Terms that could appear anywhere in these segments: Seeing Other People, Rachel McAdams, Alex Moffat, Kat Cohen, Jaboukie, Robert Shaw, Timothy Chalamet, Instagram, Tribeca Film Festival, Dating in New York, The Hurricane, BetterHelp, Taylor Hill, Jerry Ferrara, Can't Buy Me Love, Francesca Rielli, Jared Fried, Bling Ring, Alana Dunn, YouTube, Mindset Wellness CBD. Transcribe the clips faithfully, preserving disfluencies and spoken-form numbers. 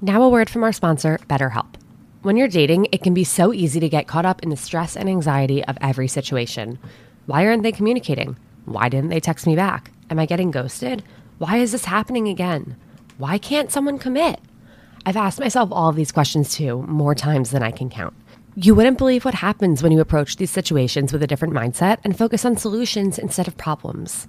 Now a word from our sponsor, BetterHelp. When you're dating, it can be so easy to get caught up in the stress and anxiety of every situation. Why aren't they communicating? Why didn't they text me back? Am I getting ghosted? Why is this happening again? Why can't someone commit? I've asked myself all of these questions too, more times than I can count. You wouldn't believe what happens when you approach these situations with a different mindset and focus on solutions instead of problems.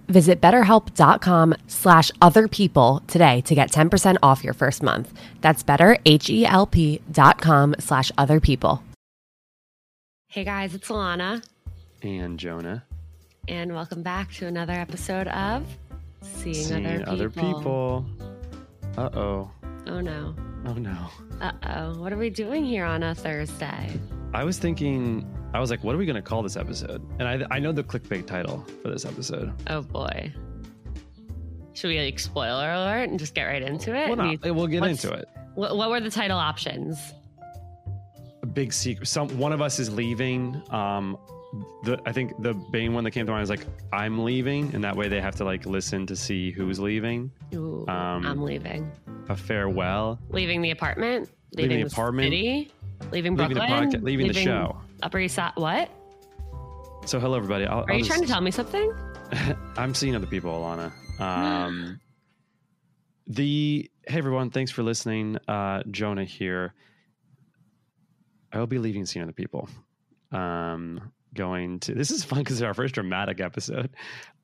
Visit betterhelp.com slash other people today to get ten percent off your first month. That's betterhelp.com slash other people. Hey guys, it's Alana. And Jonah. And welcome back to another episode of Seeing, Seeing Other People. People. Uh-oh. Oh no. Oh no. Uh-oh. What are we doing here on a Thursday? I was thinking, I was like, what are we going to call this episode? And I I know the clickbait title for this episode. Oh boy. Should we like spoiler alert and just get right into it? Well, no, we, we'll get into it. What, what were the title options? A big secret. Some, one of us is leaving. Um, the I think the Bane one that came to mind was like, I'm leaving. And that way they have to like listen to see who's leaving. Ooh, um, I'm leaving. A farewell. Leaving the apartment. Leaving, leaving the apartment. City. Leaving Brooklyn, leaving the, podcast, leaving leaving the show. Upper East Side. What? So hello, everybody. I'll, Are I'll you just... trying to tell me something? I'm seeing other people, Alana. Um, the hey, everyone. Thanks for listening. Uh, Jonah here. I will be leaving Seeing Other People. Um, going to this is fun because it's our first dramatic episode.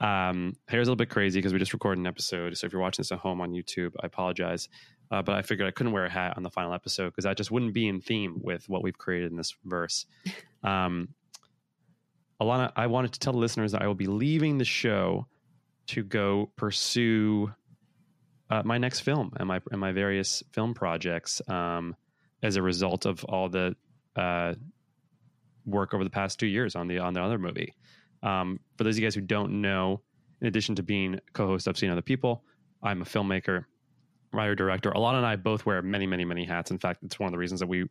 Um, hair's a little bit crazy because we just recorded an episode. So if you're watching this at home on YouTube, I apologize. Uh, but I figured I couldn't wear a hat on the final episode because I just wouldn't be in theme with what we've created in this verse. Um, Alana, I wanted to tell the listeners that I will be leaving the show to go pursue uh, my next film and my and my various film projects um, as a result of all the uh, work over the past two years on the on the other movie. Um, for those of you guys who don't know, in addition to being co-host of Seeing Other People, I'm a filmmaker, writer, director. Alana and I both wear many, many, many hats. In fact, it's one of the reasons that we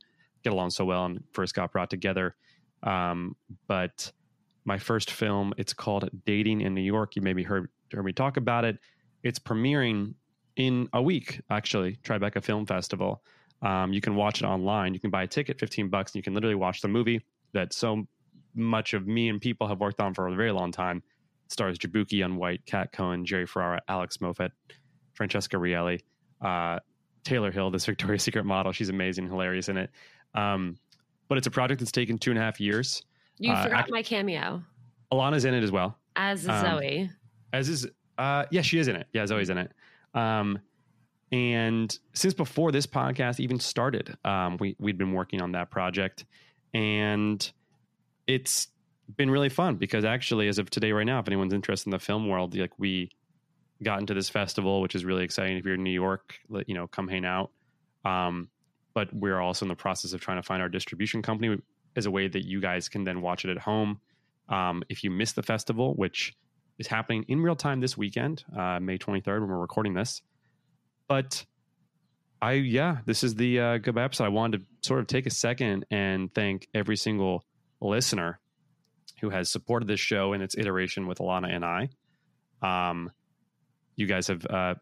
get along so well and first got brought together. Um, but my first film, it's called Dating in New York. You maybe heard, heard me talk about it. It's premiering in a week, actually, Tribeca Film Festival. Um, you can watch it online. You can buy a ticket, fifteen bucks, and you can literally watch the movie that so much of me and people have worked on for a very long time. It stars Jaboukie on White, Kat Cohen, Jerry Ferrara, Alex Moffat, Francesca Rielli. Uh, Taylor Hill, this Victoria's Secret model. She's amazing, hilarious in it. Um, but it's a project that's taken two and a half years. You uh, forgot I, my cameo. Alana's in it as well. As is um, Zoe. As is, uh, yeah, she is in it. Yeah, Zoe's in it. Um, and since before this podcast even started, um, we, we'd been working on that project. And it's been really fun because actually, as of today, right now, if anyone's interested in the film world, like we... got into this festival, which is really exciting. If you're in New York, you know, come hang out. Um, but we're also in the process of trying to find our distribution company as a way that you guys can then watch it at home. Um, if you miss the festival, which is happening in real time this weekend, uh, May twenty-third, when we're recording this. But I, yeah, this is the uh, goodbye episode. I wanted to sort of take a second and thank every single listener who has supported this show in its iteration with Alana and I. Um, You guys have, uh,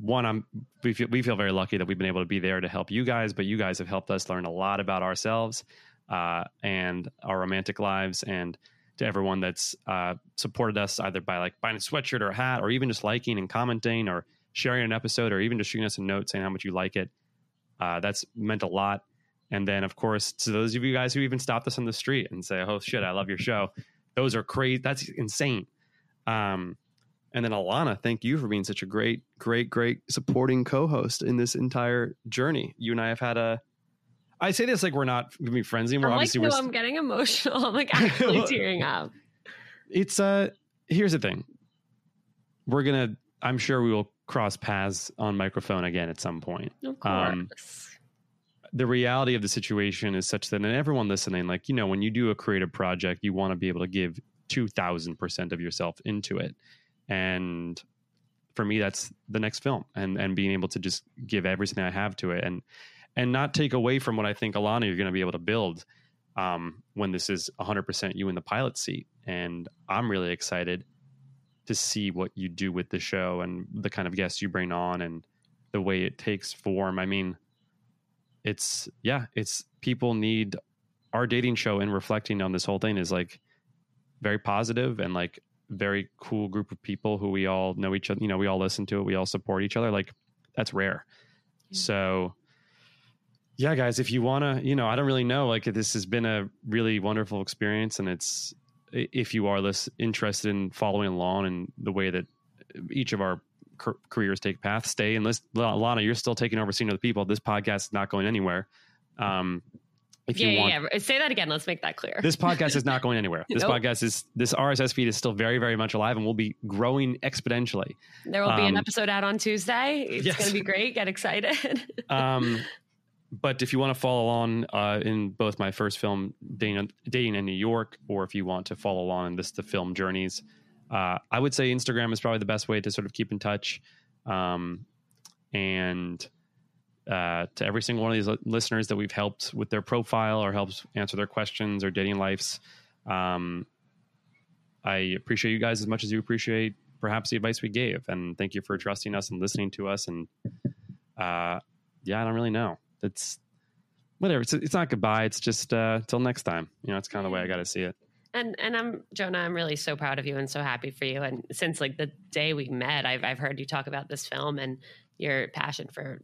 one, I'm, we feel, we feel very lucky that we've been able to be there to help you guys, but you guys have helped us learn a lot about ourselves uh, and our romantic lives. And to everyone that's uh, supported us either by like buying a sweatshirt or a hat, or even just liking and commenting or sharing an episode, or even just shooting us a note saying how much you like it. Uh, that's meant a lot. And then, of course, to those of you guys who even stopped us on the street and say, oh, shit, I love your show. Those are crazy. That's insane. Um And then Alana, thank you for being such a great, great, great supporting co-host in this entire journey. You and I have had a, I say this like we're not going to be friends anymore. I'm Obviously, like, no, we're I'm getting emotional. I'm like actually tearing up. It's, uh, here's the thing. We're going to, I'm sure we will cross paths on microphone again at some point. Of course. Um, the reality of the situation is such that, and everyone listening, like, you know, when you do a creative project, you want to be able to give two thousand percent of yourself into it. And for me, that's the next film, and and being able to just give everything I have to it, and and not take away from what I think, Alana, you're going to be able to build um, when this is one hundred percent you in the pilot seat. And I'm really excited to see what you do with the show and the kind of guests you bring on and the way it takes form. I mean, it's, yeah, it's, people need our dating show, and reflecting on this whole thing is like very positive and like very cool group of people who we all know each other, you know, we all listen to it, we all support each other. Like, that's rare. Yeah. So yeah, guys, if you want to, you know, I don't really know, like, this has been a really wonderful experience, and it's, if you are less interested in following along and the way that each of our car- careers take paths, stay. And listen, Alana, you're still taking over Seeing Other People. This podcast is not going anywhere. Um, if yeah, you want, yeah, yeah. Say that again. Let's make that clear. This podcast is not going anywhere. This nope. podcast is, this R S S feed is still very, very much alive, and will be growing exponentially. There will um, be an episode out on Tuesday. It's yes. going to be great. Get excited. um, But if you want to follow along uh, in both my first film, Dating, Dating in New York, or if you want to follow along in this, the film journeys, uh, I would say Instagram is probably the best way to sort of keep in touch. Um, and uh, to every single one of these listeners that we've helped with their profile or helped answer their questions or dating lives, um, I appreciate you guys as much as you appreciate perhaps the advice we gave. And thank you for trusting us and listening to us. And uh, yeah, I don't really know. It's whatever. It's, it's not goodbye. It's just uh, till next time. You know, it's kind of the way I got to see it. And and I'm Jonah. I'm really so proud of you and so happy for you. And since like the day we met, I've I've heard you talk about this film and your passion for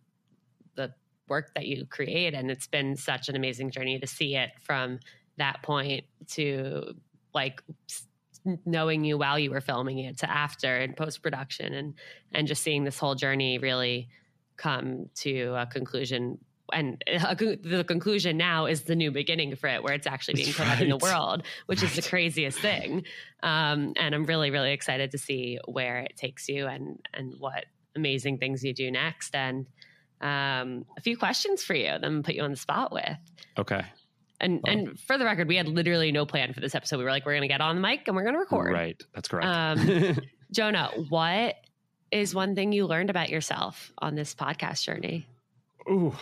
the work that you create. And it's been such an amazing journey to see it from that point to like knowing you while you were filming it, to after and post production, and and just seeing this whole journey really come to a conclusion. And the conclusion now is the new beginning for it, where it's actually being put out in the world, which right. is the craziest thing. Um, and I'm really, really excited to see where it takes you and, and what amazing things you do next. And um, a few questions for you, then put you on the spot with. Okay. And oh. and for the record, we had literally no plan for this episode. We were like, we're going to get on the mic and we're going to record. Right. That's correct. Um, Jonah, what is one thing you learned about yourself on this podcast journey? Ooh.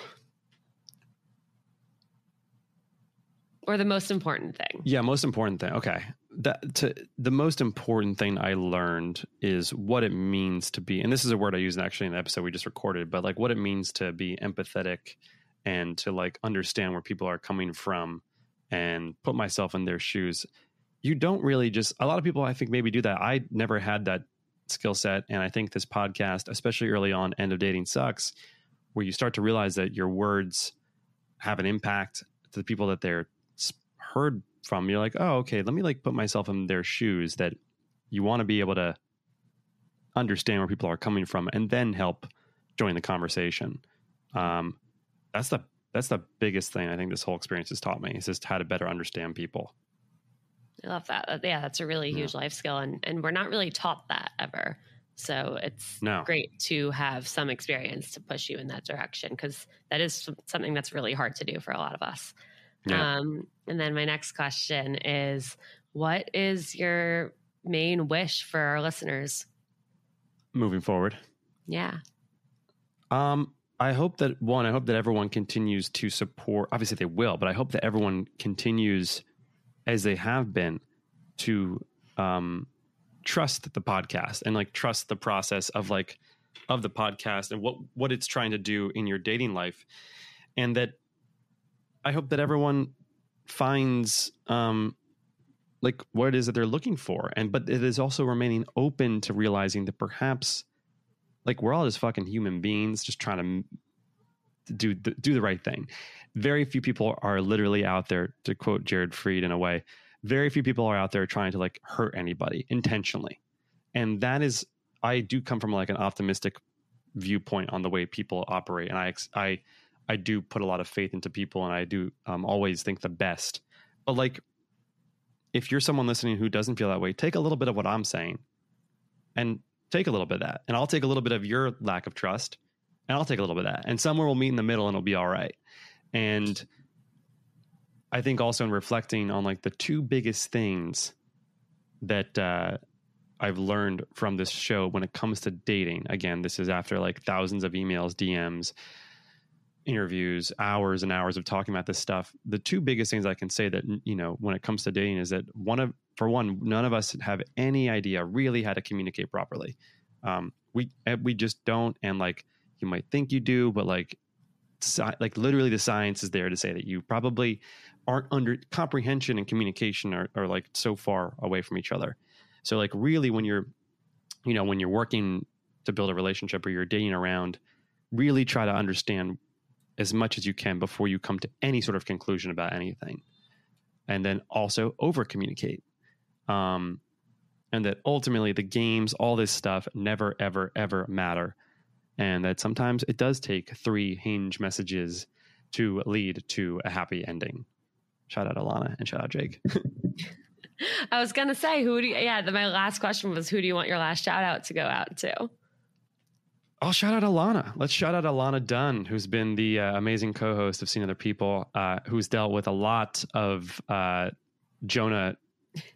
Or the most important thing. Yeah, most important thing. Okay. That, to, the most important thing I learned is what it means to be, and this is a word I used actually in the episode we just recorded, but like what it means to be empathetic and to like understand where people are coming from and put myself in their shoes. You don't really just, a lot of people I think maybe do that. I never had that skill set. And I think this podcast, especially early on, End of Dating Sucks, where you start to realize that your words have an impact to the people that they're heard from. You're like, oh, okay, let me like put myself in their shoes, that you want to be able to understand where people are coming from and then help join the conversation. Um, that's the, that's the biggest thing I think this whole experience has taught me, is just how to better understand people. I love that. Yeah. That's a really huge yeah. life skill. And, and we're not really taught that ever. So it's no. great to have some experience to push you in that direction, because that is something that's really hard to do for a lot of us. Yeah. Um, and then my next question is, what is your main wish for our listeners moving forward? Yeah. Um, I hope that one, I hope that everyone continues to support, obviously they will, but I hope that everyone continues as they have been to, um, trust the podcast and like trust the process of like, of the podcast and what, what it's trying to do in your dating life. And that, I hope that everyone finds um, like what it is that they're looking for. And, but it is also remaining open to realizing that perhaps like we're all just fucking human beings just trying to do the, do the right thing. Very few people are literally out there, to quote Jared Fried in a way, very few people are out there trying to like hurt anybody intentionally. And that is, I do come from like an optimistic viewpoint on the way people operate. And I, I, I do put a lot of faith into people, and I do um, always think the best. But like, if you're someone listening who doesn't feel that way, take a little bit of what I'm saying and take a little bit of that. And I'll take a little bit of your lack of trust, and I'll take a little bit of that. And somewhere we'll meet in the middle, and it'll be all right. And I think also in reflecting on like the two biggest things that uh, I've learned from this show when it comes to dating. Again, this is after like thousands of emails, D Ms, interviews, hours and hours of talking about this stuff. The two biggest things I can say that, you know, when it comes to dating is that one of, for one, none of us have any idea really how to communicate properly. Um, we, we just don't. And like, you might think you do, but like, sci- like literally the science is there to say that you probably aren't under comprehension and communication are, are like so far away from each other. So like really when you're, you know, when you're working to build a relationship or you're dating around, really try to understand as much as you can before you come to any sort of conclusion about anything. And then also over communicate. Um, and that ultimately the games, all this stuff never, ever, ever matter. And that sometimes it does take three hinge messages to lead to a happy ending. Shout out Alana and shout out Jake. I was going to say, who do you, yeah, the, my last question was, who do you want your last shout out to go out to? I'll shout out Alana. Let's shout out Alana Dunn, who's been the uh, amazing co-host of Seeing Other People, uh, who's dealt with a lot of uh, Jonah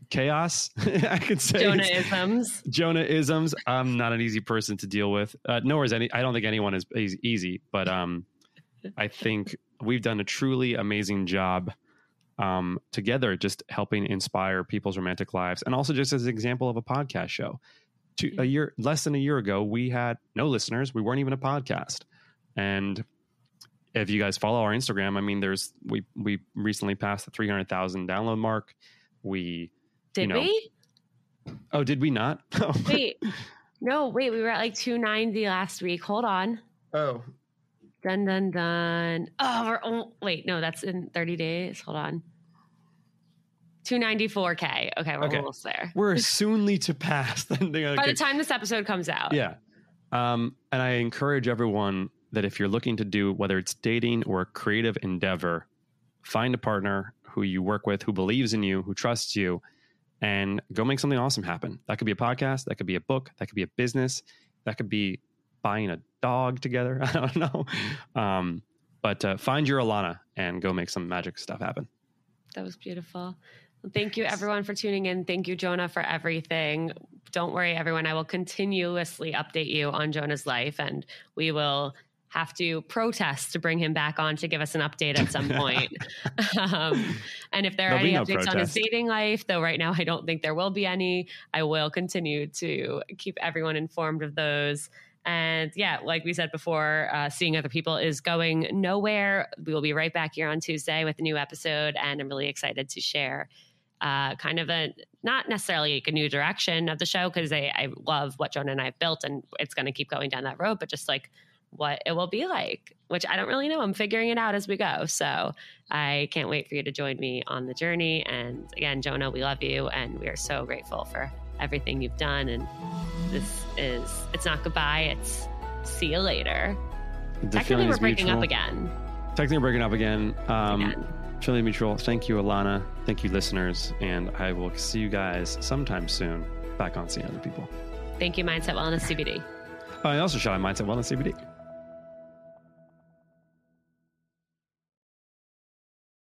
chaos. I could say Jonah-isms. Jonah-isms. I'm not an easy person to deal with. Uh, nor is any. I don't think anyone is easy, but um, I think we've done a truly amazing job um, together, just helping inspire people's romantic lives, and also just as an example of a podcast show. Two, a year less than a year ago, we had no listeners. We weren't even a podcast. And if you guys follow our Instagram, I mean, there's we we recently passed the three hundred thousand download mark. We did you know, we? Oh, did we not? Oh. Wait, no, wait. We were at like two ninety last week. Hold on. Oh, dun dun dun. Oh, we're oh, wait. No, that's in thirty days. Hold on. two ninety-four K. Okay, we're okay. Almost there. We're soonly to pass. By the time this episode comes out. Yeah. Um, and I encourage everyone that if you're looking to do, whether it's dating or a creative endeavor, find a partner who you work with, who believes in you, who trusts you, and go make something awesome happen. That could be a podcast. That could be a book. That could be a business. That could be buying a dog together. I don't know. Um, but uh, find your Alana and go make some magic stuff happen. That was beautiful. Thank you, everyone, for tuning in. Thank you, Jonah, for everything. Don't worry, everyone. I will continuously update you on Jonah's life, and we will have to protest to bring him back on to give us an update at some point. um, and if there are There'll any no updates protest. on his dating life, though right now I don't think there will be any, I will continue to keep everyone informed of those. And yeah, like we said before, uh, Seeing Other People is going nowhere. We will be right back here on Tuesday with a new episode. And I'm really excited to share uh, kind of a, not necessarily like a new direction of the show, because I, I love what Jonah and I have built and it's going to keep going down that road, but just like what it will be like, which I don't really know. I'm figuring it out as we go. So I can't wait for you to join me on the journey. And again, Jonah, we love you and we are so grateful for everything you've done. And this is, it's not goodbye, it's see you later. Technically we're breaking mutual. up again. Technically we're breaking up again. Um, again. Truly mutual. Thank you, Alana. Thank you, listeners. And I will see you guys sometime soon back on Seeing Other People. Thank you, Mindset Wellness C B D. I also shout out Mindset Wellness C B D.